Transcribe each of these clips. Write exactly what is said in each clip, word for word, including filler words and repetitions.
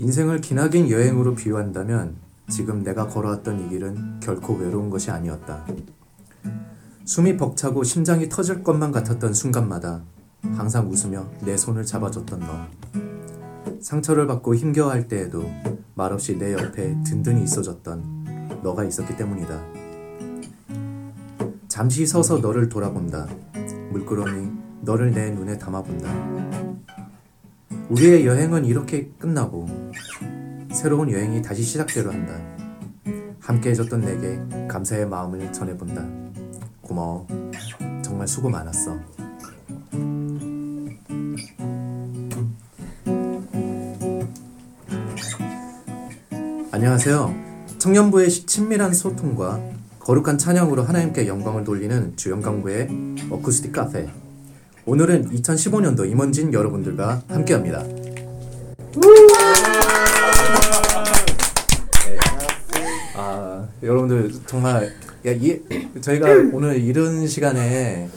인생을 기나긴 여행으로 비유한다면 지금 내가 걸어왔던 이 길은 결코 외로운 것이 아니었다. 숨이 벅차고 심장이 터질 것만 같았던 순간마다 항상 웃으며 내 손을 잡아줬던 너. 상처를 받고 힘겨워할 때에도 말없이 내 옆에 든든히 있어줬던 너가 있었기 때문이다. 잠시 서서 너를 돌아본다. 물끄러미 너를 내 눈에 담아본다. 우리의 여행은 이렇게 끝나고 새로운 여행이 다시 시작되려 한다. 함께 해줬던 내게 감사의 마음을 전해본다. 고마워. 정말 수고 많았어. 안녕하세요. 청년부의 친밀한 소통과 거룩한 찬양으로 하나님께 영광을 돌리는 주영광부의 어쿠스틱 카페. 오늘은 이천십오 년도 임원진 여러분들과 함께합니다. 네. 아, 여러분들 정말 야, 이, 저희가 오늘 이런 시간에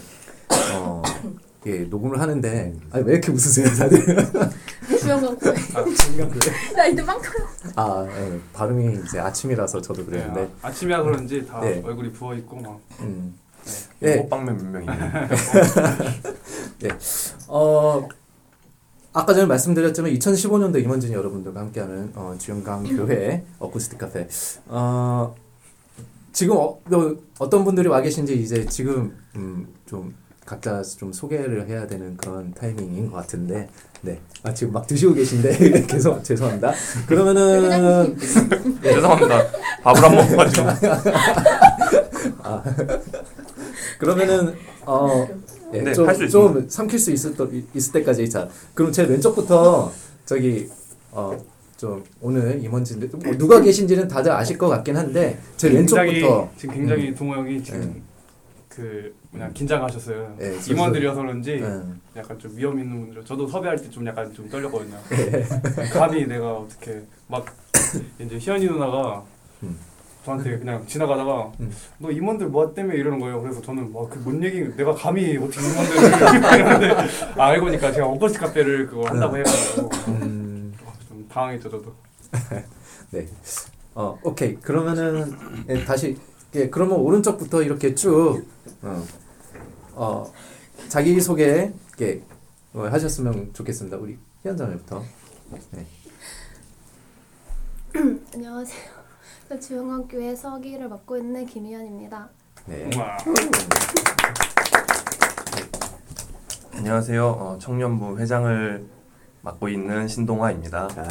어, 예, 녹음을 하는데 아니, 왜 이렇게 웃으세요, 다들? 주영광 그래. 나 이제 빵 터요. 아, 예, 발음이 이제 아침이라서 저도 그랬는데. 아, 아침이라 그런지 다 네. 얼굴이 부어 있고 막. 음. 네. 호빵맨 몇 명이네. 네. 어, 아까 전에 말씀드렸지만 이천십오 년도 임원진 여러분들과 함께하는 어, 주영광 교회 어쿠스틱 카페. 어, 지금 어, 어떤 분들이 와 계신지 이제 지금 음, 좀 각자 좀 소개를 해야 되는 그런 타이밍인 것 같은데, 네. 아, 지금 막 드시고 계신데 계속 죄송합니다. 그러면은 네. 죄송합니다. 밥을 안 먹어가지고. 아. 그러면은 어. 네, 네, 좀, 좀 삼킬 수 있을, 있을 때까지. 자, 그럼 제 왼쪽부터 저기 어, 좀 오늘 임원진들 뭐 누가 계신지는 다들 아실 것 같긴 한데 제 굉장히, 왼쪽부터 지금 굉장히 음. 동호 형이 지금 음. 그 그냥 긴장하셨어요. 네, 임원들이어서 그런지 음. 약간 좀 위험 있는 분들. 저도 섭외할 때 좀 약간 좀 떨렸거든요. 네. 감히 내가 어떻게 막 이제 희연이 누나가 음. 저한테 그냥 지나가다가 응. 너 임원들 뭐 때문에 이러는 거예요. 그래서 저는 막 그 뭔 얘기 내가 감히 어떻게 임원들을 이러는데 아, 알고 보니까 제가 어쿠스틱 카페를 그거 한다고 해가지고 음. 어, 좀 당황했죠 저도. 네, 어 오케이. 그러면은 예, 다시 예, 그러면 오른쪽부터 이렇게 쭉 어, 어 자기 소개 이렇게 어, 하셨으면 좋겠습니다. 우리 희연자매부터. 네. 안녕하세요. 주영광 교회 서기를 맡고 있는 김희연입니다. 네. 안녕하세요. 어, 청년부 회장을 맡고 있는 신동화입니다. 아,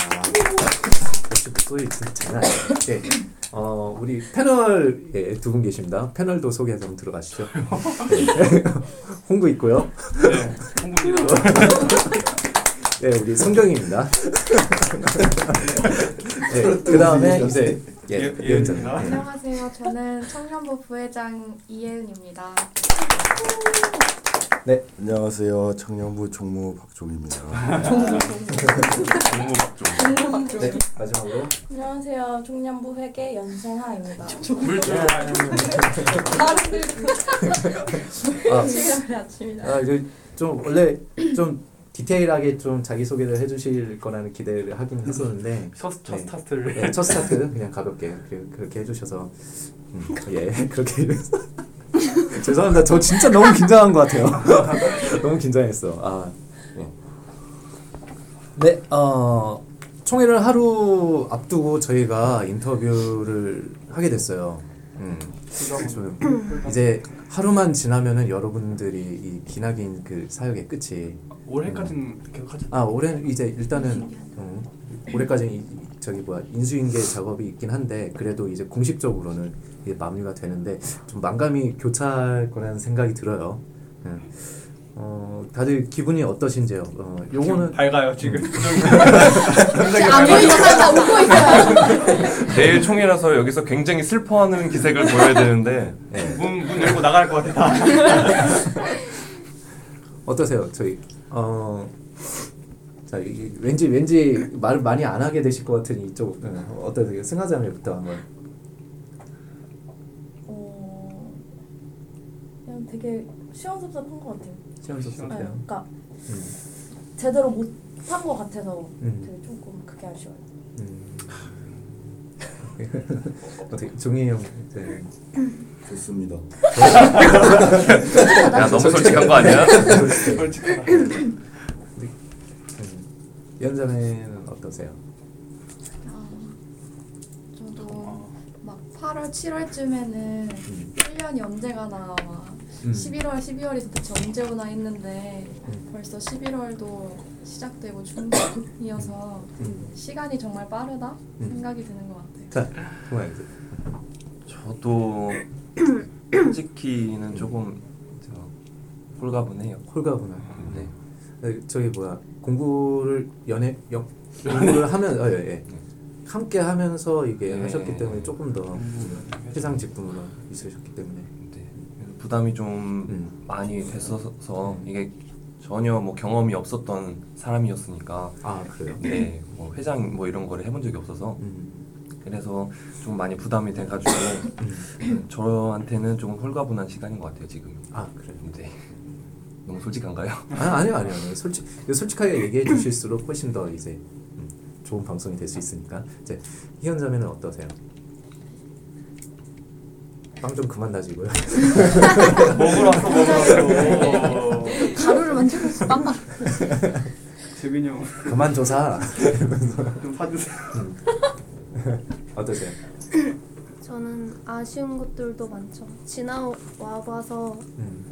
목소리 장난 아니에요. 네. 어, 우리 패널 예, 두 분 계십니다. 패널도 소개 좀 들어가시죠. 네. 홍구 있고요. 네, 홍구입니다. 네, 우리 성경입니다. 네, 그 다음에 이제 예, 예, 예, 안녕하세요. 저는 청년부 부회장 이예은입니다. 네, 안녕하세요. 청년부 총무 박종입니다. 총무 박종. 총무 박종. 네, 마지막으로. 안녕하세요. 청년부 회계 연성하입니다. 물줄. 나름대로. 지금 아침이다. 아, 이제 좀 원래 좀. 디테일하게 좀 자기 소개를 해주실 거라는 기대를 하긴 했었는데 첫, 첫 네. 스타트를 네, 첫 스타트 그냥 가볍게 그렇게 해주셔서 음, 예 그렇게 죄송합니다. 저 진짜 너무 긴장한 것 같아요. 너무 긴장했어. 아 네, 어 총회를 하루 앞두고 저희가 인터뷰를 하게 됐어요. 음. 이제 하루만 지나면은 여러분들이 이 기나긴 그 사역의 끝이 올해까지는 음. 계속하죠. 아 올해는 이제 일단은 음, 올해까지는 이, 저기 뭐야 인수인계 작업이 있긴 한데 그래도 이제 공식적으로는 이제 마무리가 되는데 좀 만감이 교차할 거라는 생각이 들어요. 음. 어 다들 기분이 어떠신지요? 어 요거는 밝아요 지금. 안 보이고 살짝 웃고 있어요. 내일 총회라서 여기서 굉장히 슬퍼하는 기색을 보여야 되는데 문 문 열고 나갈 것 같아. 어떠세요 저희? 어, 자 이게 왠지 왠지 말을 많이 안 하게 되실 것 같은 이쪽 응. 어떠세요? 승하자매부터 한번. 어, 그냥 되게 시원섭섭한 것 같아요. 시원섭섭해요. 네, 그러니까 음. 제대로 못한 것 같아서 음. 되게 조금 그게 아쉬워요. 어떻게 종이 형 이제 좋습니다. 야 너무 솔직한 거 아니야? 솔직하다. 연전에는 어떠세요? 어, 저도 막 팔월, 칠월쯤에는 음. 일 년이 언제가 나와 음. 십일월, 십이월이 도대체 언제 오나 했는데 음. 벌써 십일월도 시작되고 중반이어서 음. 시간이 정말 빠르다 음. 생각이 드는 것 같아요. 자, 정말 이제 저도 솔직히는 음. 조금 홀가분해요. 홀가분해. 음. 네. 저기 뭐야 공부를 연애 역 공부를 하면 어, 예, 예. 함께 하면서 이게 네. 하셨기 때문에 조금 더 회상 직분으로 있으셨기 때문에 네. 부담이 좀 음. 많이 됐어서 음. 이게 전혀 뭐 경험이 없었던 사람이었으니까 아 그래요? 네, 뭐 회장 뭐 이런 거를 해본 적이 없어서 음. 그래서 좀 많이 부담이 돼가지고 음. 저한테는 조금 홀가분한 시간인 것 같아요 지금. 아 그래요? 네. 너무 솔직한가요? 아, 아니요, 아니요. 솔직, 솔직하게 얘기해 주실수록 훨씬 더 이제 좋은 방송이 될 수 있으니까. 이제 희연 자매는 어떠세요? 빵 좀 그만 다지고요. 먹으러 왔어, 먹으러 왔어. 가루를 만지면서 빵 막. 재빈이 형. 그만 조사. 좀 사주세요. 어떠세요? 저는 아쉬운 것들도 많죠. 지나와봐서 음.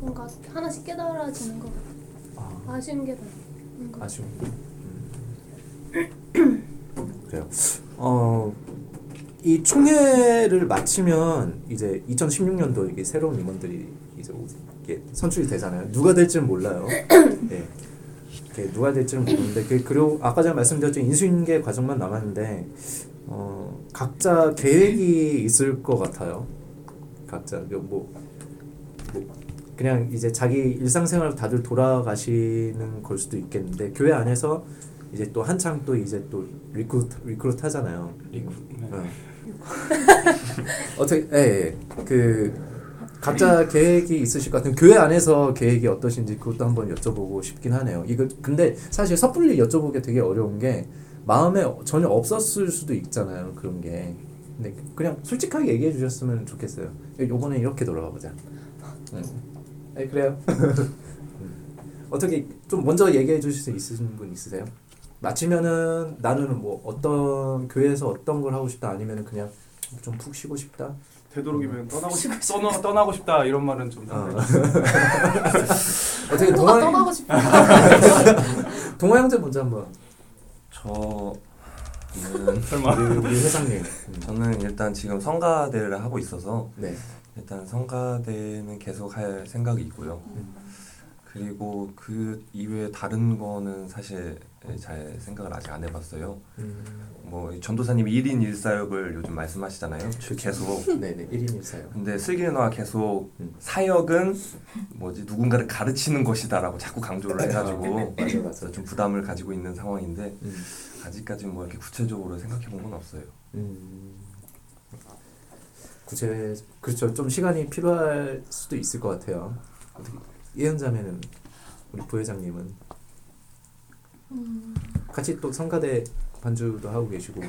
뭔가 하나씩 깨달아지는 것 같아요. 아. 아쉬운 게 많은 것 같아요. 아쉬운 게. 음. 그래요. 어, 이 총회를 마치면 이제 이천십육년도 이게 새로운 임원들이 이제 이게 선출이 되잖아요. 누가 될지는 몰라요. 네. 이게 누가 될지는 모르는데 그리고 아까 제가 말씀드렸죠. 인수인계 과정만 남았는데 어, 각자 계획이 있을 것 같아요. 각자 뭐. 뭐 그냥 이제 자기 일상생활로 다들 돌아가시는 걸 수도 있겠는데 교회 안에서 이제 또 한창 또 이제 또 리크루트 리크루트 하잖아요. 리크루트. 어. 어떻게 예, 예. 그 각자 계획이 있으실 것 같은 교회 안에서 계획이 어떠신지 그것도 한번 여쭤보고 싶긴 하네요. 이거 근데 사실 섣불리 여쭤보기 되게 어려운 게 마음에 전혀 없었을 수도 있잖아요. 그런 게. 근데 그냥 솔직하게 얘기해 주셨으면 좋겠어요. 요번에 이렇게 돌아가 보자. 네. 네, 그래요. 어떻게 좀 먼저 얘기해 주실 수 있으신 분 있으세요? 마치면은 나는 뭐 어떤 교회에서 어떤 걸 하고 싶다 아니면은 그냥 좀 푹 쉬고 싶다. 되도록이면 음. 떠나고 싶다. 떠나 떠나고 싶다 이런 말은 좀. 어. 어떻게 동아 떠나고 싶다. 동아 형제 먼저 한번. 저 음, 설마 우리 회장님. 저는 일단 지금 성가대를 하고 있어서. 네. 일단 성가대는 계속 할 생각이 있고요. 음. 그리고 그 이외에 다른 거는 사실 잘 생각을 아직 안 해봤어요. 음. 뭐 전도사님이 일인 일사역을 요즘 말씀하시잖아요. 계속. 네네, 일인 일사역. 근데 슬기누나가 계속 음. 사역은 뭐지 누군가를 가르치는 것이다라고 자꾸 강조를 해가지고 맞아, 맞아. 좀 부담을 가지고 있는 상황인데 음. 아직까지 뭐 이렇게 구체적으로 생각해본 건 없어요. 음. 구체 그렇죠. 좀 시간이 필요할 수도 있을 것 같아요. 예언자매는 우리 부회장님은 음. 같이 또 성가대 반주도 하고 계시고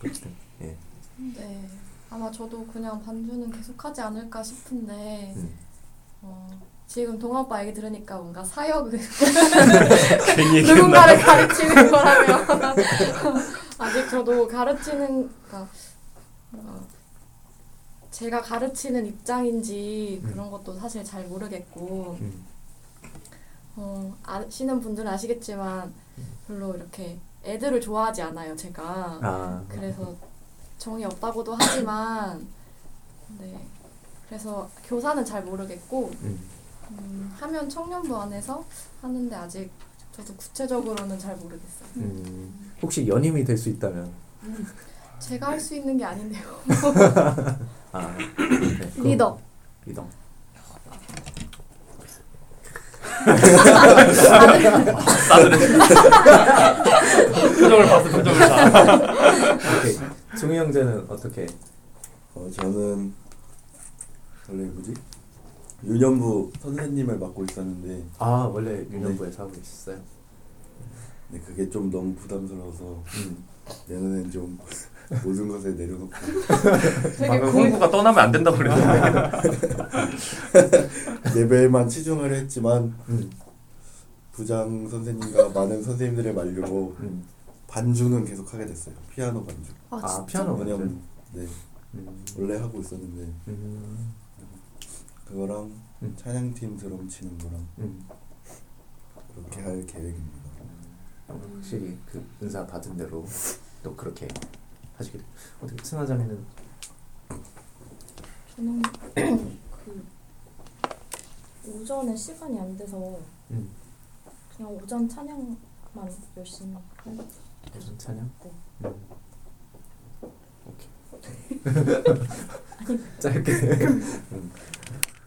그렇죠. 예. 네. 아마 저도 그냥 반주는 계속하지 않을까 싶은데 음. 어, 지금 동아 오빠 얘기 들으니까 뭔가 사역을 누군가를 가르치는 거라면 아직 저도 가르치는 그러니까 뭔가 제가 가르치는 입장인지 그런 것도 사실 잘 모르겠고 어, 아시는 분들은 아시겠지만 별로 이렇게 애들을 좋아하지 않아요 제가. 아, 그래서 정이 없다고도 하지만 네 그래서 교사는 잘 모르겠고 음, 하면 청년부 안에서 하는데 아직 저도 구체적으로는 잘 모르겠어요. 음, 혹시 연임이 될 수 있다면? 음, 제가 할 수 있는 게 아닌데요. 아, 네. 리더. 리더. 표정을 봤어, 표정을 다. 오케이. 종이 형제는 어떻게? 어, 저는 원래 뭐지? 유년부 선생님을 맡고 있었는데. 아, 원래 유년부에서 네. 하고 있었어요. 네, 그게 좀 너무 부담스러워서 음. 내년엔 좀. 모든 것에 내려놓고. 방금 홍구가 떠나면 안 된다고 그랬는데. 예배에만 치중을 했지만 음. 부장 선생님과 많은 선생님들의 말려고 음. 반주는 계속 하게 됐어요. 피아노 반주. 아, 아 피아노 반주. 그냥, 네. 음. 원래 하고 있었는데 음. 그거랑 음. 찬양팀 드럼 치는 거랑 음. 그렇게 할 계획입니다. 음. 확실히 그 은사 받은 대로 또 그렇게 하시길. 어떻게 승하자매는? 저는 그 오전에 시간이 안 돼서 음. 그냥 오전 찬양만 열심히 하는 거. 오전 찬양? 네. 음. 오케이. 아니 짧게. 음.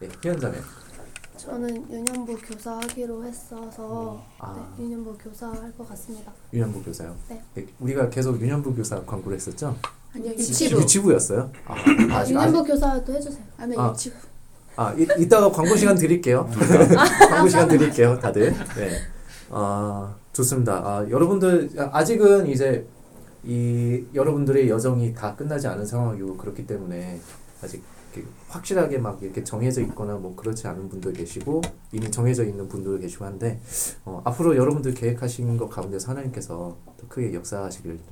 네, 희연자매. 저는 유년부 교사하기로 했어서 아. 네, 유년부 교사 할 것 같습니다. 유년부 교사요? 네. 네. 우리가 계속 유년부 교사 광고를 했었죠? 아니요, 유치부. 유치부였어요? 아, 아, 유년부 아, 교사도 해주세요. 아니면 아, 유치부. 아, 이, 이따가 광고 시간 드릴게요. 광고 시간 드릴게요, 다들. 네. 아, 좋습니다. 아, 여러분들 아직은 이제 이 여러분들의 여정이 다 끝나지 않은 상황이고 그렇기 때문에 아직. 확실하게 막 이렇게 정해져 있거나 뭐 그렇지 않은 분도 계시고 이미 정해져 있는 분도 계시고 한데 어, 앞으로 여러분들 계획하신 것 가운데서 하나님께서 더 크게 역사하시길 좀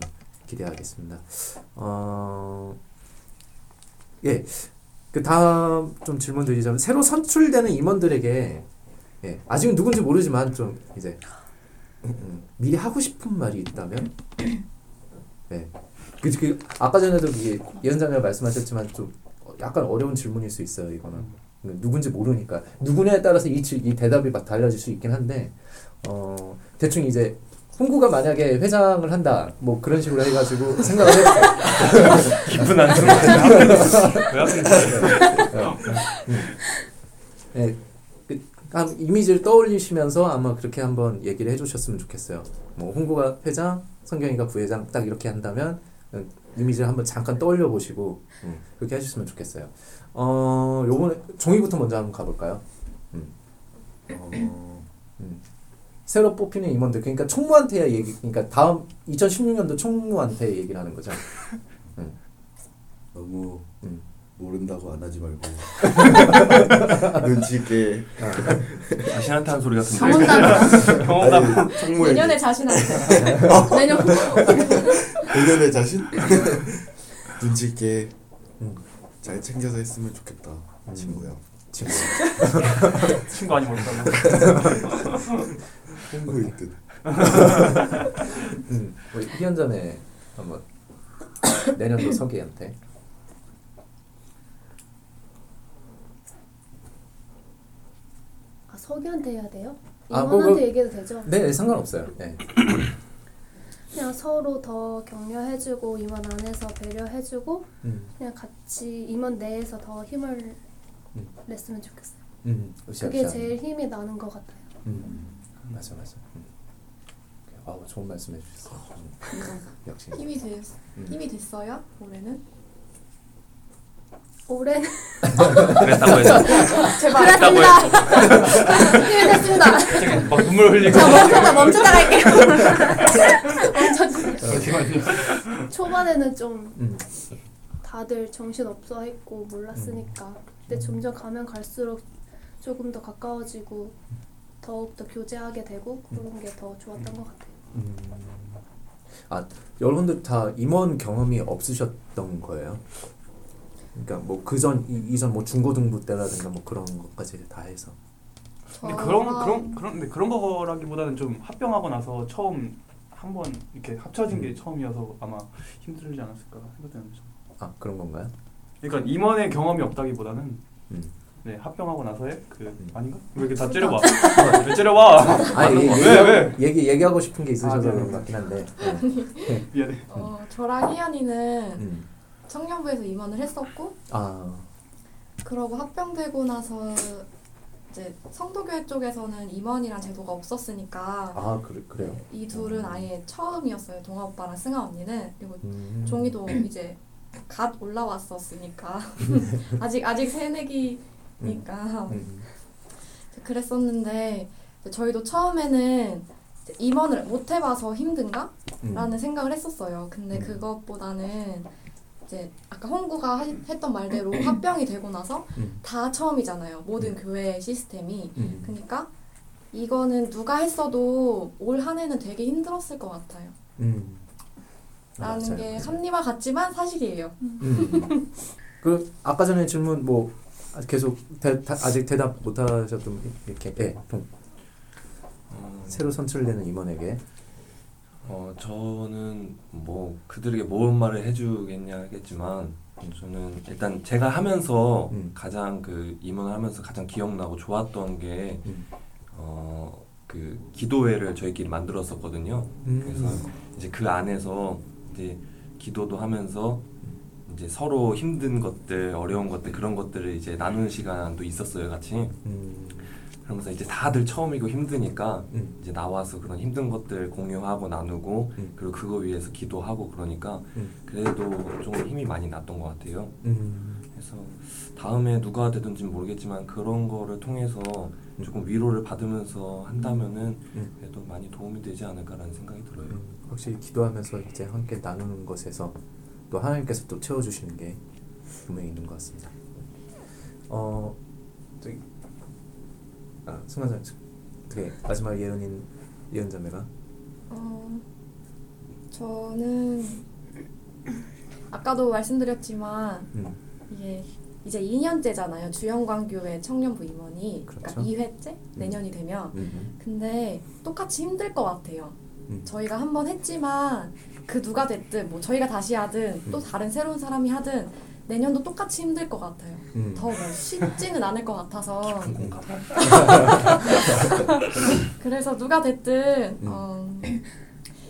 기대하겠습니다. 어, 예, 그 다음 좀 질문 드리자면 새로 선출되는 임원들에게 예, 아직은 누군지 모르지만 좀 이제 음, 미리 하고 싶은 말이 있다면 예, 그, 그 아까 전에도 예언자님이 말씀하셨지만 좀 약간 어려운 질문일 수 있어요, 이거는. 음. 누군지 모르니까. 누구냐에 따라서 이, 이 대답이 막 달라질 수 있긴 한데, 어, 대충 이제, 홍구가 만약에 회장을 한다, 뭐 그런 식으로 해가지고 생각을 해보세요. 기쁜 안정을 해요. 네. 그, 한 이미지를 떠올리시면서 아마 그렇게 한번 얘기를 해주셨으면 좋겠어요. 뭐, 홍구가 회장, 성경이가 부회장, 딱 이렇게 한다면, 이미지를 한번 잠깐 떠올려 보시고 음, 그렇게 하셨으면 좋겠어요. 어, 요번에 종이부터 먼저 한번 가볼까요? 음. 어, 음. 새로 뽑히는 임원들, 그러니까 총무한테 얘기, 그러니까 다음 이천십육 년도 총무한테 얘기를 하는 거죠. 음. 너무 음. 모른다고 안 하지 말고 눈치 있게 자신한테 한 소리 같은데. 경험담. 경험담. 내년에 자신한테. 내년. 내년에 자신? 눈치 있게 응. 잘 챙겨서 했으면 좋겠다. 음. 친구야. 친구. 친구 아니 못하나? 친구 있듯. 응. 우리 희연전에 한번 내년도 서기한테. 서기한테 해야 돼요? 임원한테 아, 뭐, 얘기해도 되죠? 네, 상관없어요. 네. 그냥 서로 더 격려해주고 임원 안에서 배려해주고 음. 그냥 같이 임원 내에서 더 힘을 음. 냈으면 좋겠어요. 음, 으쌰, 그게 으쌰. 제일 힘이 나는 것 같아요. 음. 음. 맞아 맞아. 음. 아우 좋은 말씀해 주셨어요. 역시. 힘이 됐 음. 힘이 됐어요? 올해는? 올해 그랬다고 해서 제발 그랬다고 해서 힘이 됐습니다. 막 눈물 흘리고 멈춰다 멈춰다 갈게요. 멈춰주세요. 초반에는 좀 음. 다들 정신없어 했고 몰랐으니까 음. 근데 점점 가면 갈수록 조금 더 가까워지고 더욱더 교제하게 되고 그런 게 더 좋았던 것 같아요. 음. 아, 여러분들 다 임원 경험이 없으셨던 거예요? 그러니까 뭐 그전 이전 뭐 중고등부 때라든가 뭐 그런 것까지 다 해서. 근데 그런 그런 그런 데 그런 거라기보다는 좀 합병하고 나서 처음 한번 이렇게 합쳐진 음. 게 처음이어서 아마 힘들지 않았을까 생각되는 거죠. 아 그런 건가요? 그러니까 임원의 경험이 없다기보다는 음. 네 합병하고 나서의 그 음. 아닌가? 왜 이렇게 다 째려봐? 왜 째려봐? 아니 왜 왜? 얘기 얘기하고 싶은 게 있으셔서 아, 그런 것 같긴 한데. 네. 미안해. 어 저랑 희연이는. 음. 청년부에서 임원을 했었고 아. 그러고 합병되고 나서 이제 성도교회 쪽에서는 임원이란 제도가 없었으니까 아 그래, 그래요? 이 둘은 아예 처음이었어요. 동아 오빠랑 승아 언니는. 그리고 음. 종이도 이제 갓 올라왔었으니까 아직 아직 새내기니까 음. 그랬었는데 저희도 처음에는 임원을 못 해봐서 힘든가? 라는 음. 생각을 했었어요. 근데 음. 그것보다는 이제 아까 홍구가 하, 했던 말대로 합병이 되고 나서 음. 다 처음이잖아요. 모든 음. 교회 시스템이. 음. 그러니까 이거는 누가 했어도 올 한 해는 되게 힘들었을 것 같아요. 음. 라는 맞아요. 게 합리화 같지만 사실이에요. 음. 그 아까 전에 질문 뭐 계속 대, 다, 아직 대답 못 하셨던 분이 이렇게 예. 음. 새로 선출되는 임원에게 어 저는 뭐 그들에게 뭔 말을 해주겠냐 하겠지만 저는 일단 제가 하면서 음. 가장 그 임원을 하면서 가장 기억나고 좋았던 게 음. 어, 그 기도회를 저희끼리 만들었었거든요. 음. 그래서 이제 그 안에서 이제 기도도 하면서 이제 서로 힘든 것들, 어려운 것들 그런 것들을 이제 나누는 시간도 있었어요, 같이. 음. 그러면서 이제 다들 처음이고 힘드니까 음. 이제 나와서 그런 힘든 것들 공유하고 나누고 음. 그리고 그거 위해서 기도하고 그러니까 음. 그래도 좀 힘이 많이 났던 것 같아요. 음. 그래서 다음에 누가 되든지 모르겠지만 그런 거를 통해서 조금 위로를 받으면서 한다면은 그래도 많이 도움이 되지 않을까라는 생각이 들어요. 음. 확실히 기도하면서 이제 함께 나누는 것에서 또 하나님께서 또 채워주시는 게 분명히 있는 것 같습니다. 어, 저기 아, 순간적으로 되게 마지막 예언인 예언자매가 어, 저는 아까도 말씀드렸지만 음. 이게 이제 이 년째잖아요. 주영광 교회 청년부 임원이 그렇죠. 그러니까 이 회째 내년이 되면 음. 근데 똑같이 힘들 것 같아요. 음. 저희가 한번 했지만 그 누가 됐든 뭐 저희가 다시 하든 음. 또 다른 새로운 사람이 하든 내년도 똑같이 힘들 것 같아요. 음. 더 뭐 쉽지는 않을 것 같아서 그래서 누가 됐든 음. 어,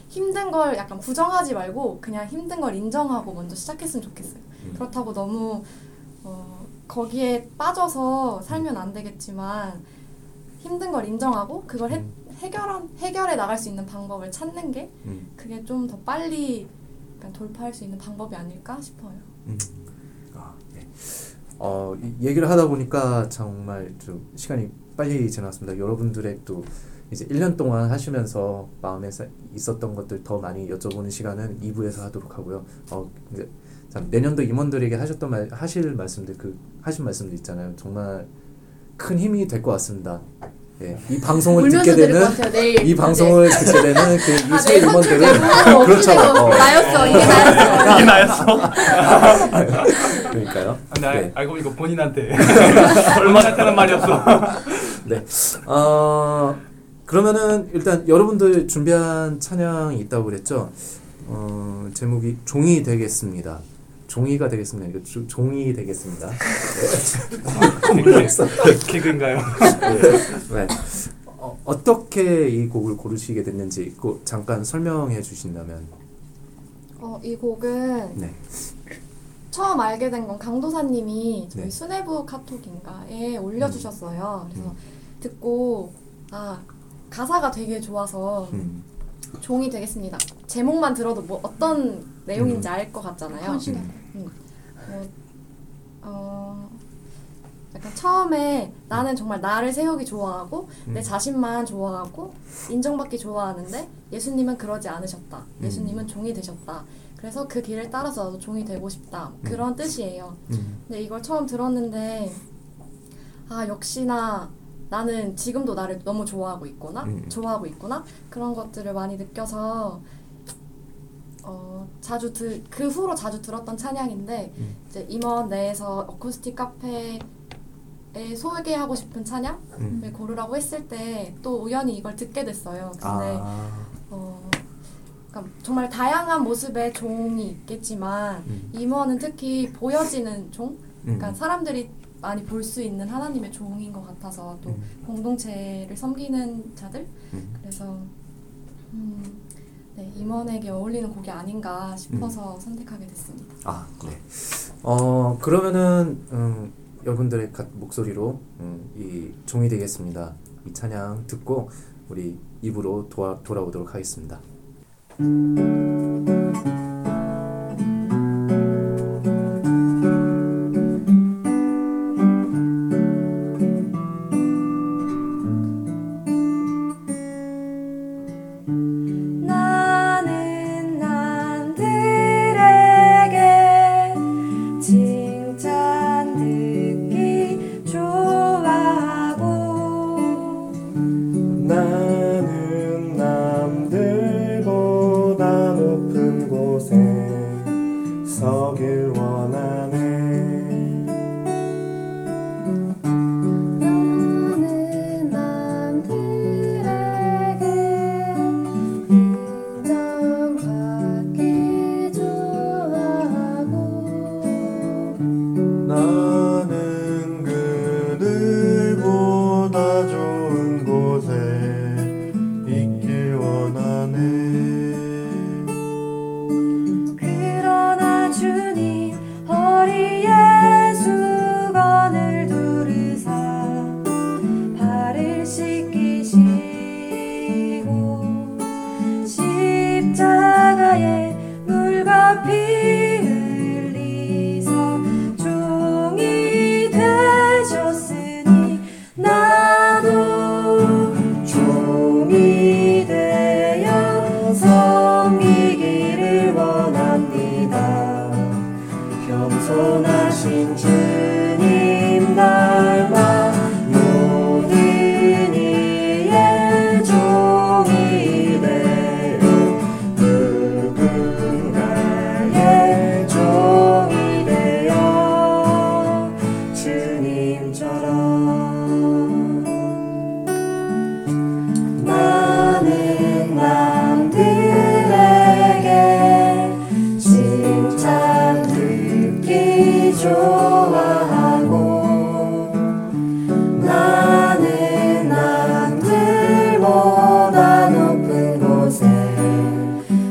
힘든 걸 약간 부정하지 말고 그냥 힘든 걸 인정하고 먼저 시작했으면 좋겠어요. 음. 그렇다고 너무 어, 거기에 빠져서 살면 안 되겠지만 힘든 걸 인정하고 그걸 해, 해결한, 해결해 나갈 수 있는 방법을 찾는 게 음. 그게 좀 더 빨리 약간 돌파할 수 있는 방법이 아닐까 싶어요. 음. 아, 네. 어, 얘기를 하다 보니까 정말 좀 시간이 빨리 지났습니다. 여러분들의 또 이제 일 년 동안 하시면서 마음에 있었던 것들 더 많이 여쭤보는 시간은 이 부에서 하도록 하고요. 어, 이제 참 내년도 임원들에게 하셨던 말, 하실 말씀들 그 하신 말씀들 있잖아요. 정말 큰 힘이 될 것 같습니다. 예, 이 방송을 듣게 되는 이 방송을 네. 듣게 되는 그 유수의 아, 임원들은 그렇죠. 어. 나였어, 이게 나였어, 이게 나였어. 그러니까요. 나 네. 알고 보니까 본인한테 얼마나 했다는 말이었어. 네. 어, 그러면은 일단 여러분들 준비한 찬양이 있다고 그랬죠. 어, 제목이 종이 되겠습니다. 종이가 되겠습니다. 이거 주, 종이 되겠습니다. 개그인가요? 네. 네. 어, 어떻게 이 곡을 고르시게 됐는지 고, 잠깐 설명해 주신다면. 어, 이 곡은 네. 처음 알게 된 건 강도사님이 저희 네. 수뇌부 카톡인가에 올려주셨어요. 음. 그래서 음. 듣고 아 가사가 되게 좋아서 음. 종이 되겠습니다. 제목만 들어도 뭐 어떤 내용인지 음. 알 것 같잖아요. 음. 음. 어, 어, 약간 처음에 나는 정말 나를 세우기 좋아하고 음. 내 자신만 좋아하고 인정받기 좋아하는데 예수님은 그러지 않으셨다. 예수님은 음. 종이 되셨다. 그래서 그 길을 따라서 나도 종이 되고 싶다. 음. 그런 뜻이에요. 음. 근데 이걸 처음 들었는데 아 역시나 나는 지금도 나를 너무 좋아하고 있구나, 음. 좋아하고 있구나 그런 것들을 많이 느껴서 어, 자주 들, 그 후로 자주 들었던 찬양인데 음. 이제 임원 내에서 어쿠스틱 카페에 소개하고 싶은 찬양을 음. 고르라고 했을 때 또 우연히 이걸 듣게 됐어요. 근데 아. 어, 그러니까 정말 다양한 모습의 종이 있겠지만 음. 임원은 특히 보여지는 종, 그러니까 음. 사람들이 많이 볼 수 있는 하나님의 종인 것 같아서 또 음. 공동체를 섬기는 자들 음. 그래서 음, 네, 임원에게 어울리는 곡이 아닌가 싶어서 음. 선택하게 됐습니다. 아, 네. 어 그러면은 음, 여러분들의 목소리로 음, 이 종이 되겠습니다. 이 찬양 듣고 우리 입으로 도와, 돌아오도록 하겠습니다. 나는 겸손이기를 원합니다. 겸손하신 주님 닮아 모든 이의 종이 되어 누군가의 종이 되어 주님처럼 좋아하고 나는 남들보다 높은 곳에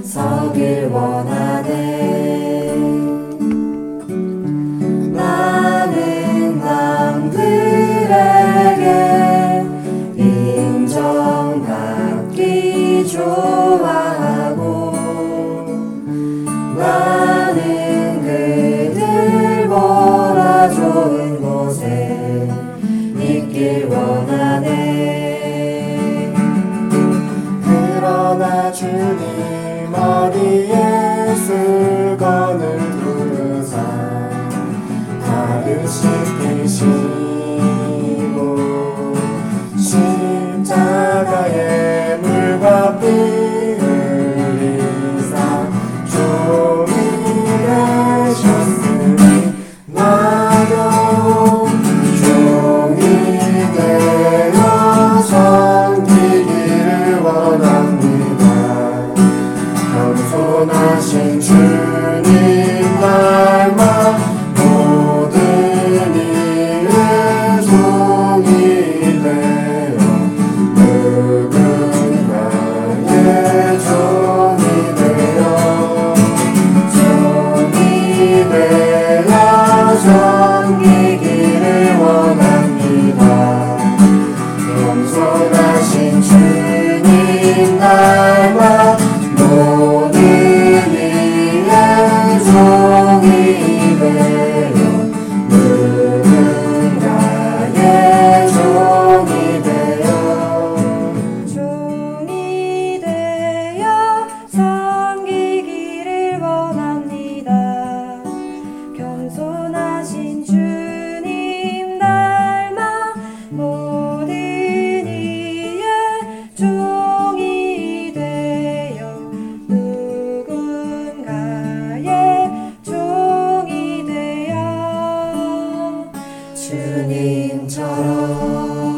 서길 원하네. 나는 남들에게 인정받기 좋아하고 나는 좋은 곳에 있길 원하네. 그러나 주님 머리에 술건을 두르사 발을 씻기시고 십자가의 물과 피를 흘리사 종이 되셨으니 나도 종이 되어 섬기기를 원합니다. 겸손하신 주님 닮아 모든 이의 종이 되어 누군가의 종이 되어 종이 되어 섬기기를 원합니다. 겸손하신 주님 닮아 모든 이의 종이 되어 누군가의 종이 되어 종이 되어 섬기기를 원합니다. 겸손하신 주님 닮아 모든 이의 종이 되어 누군가의 종이 되어 주님처럼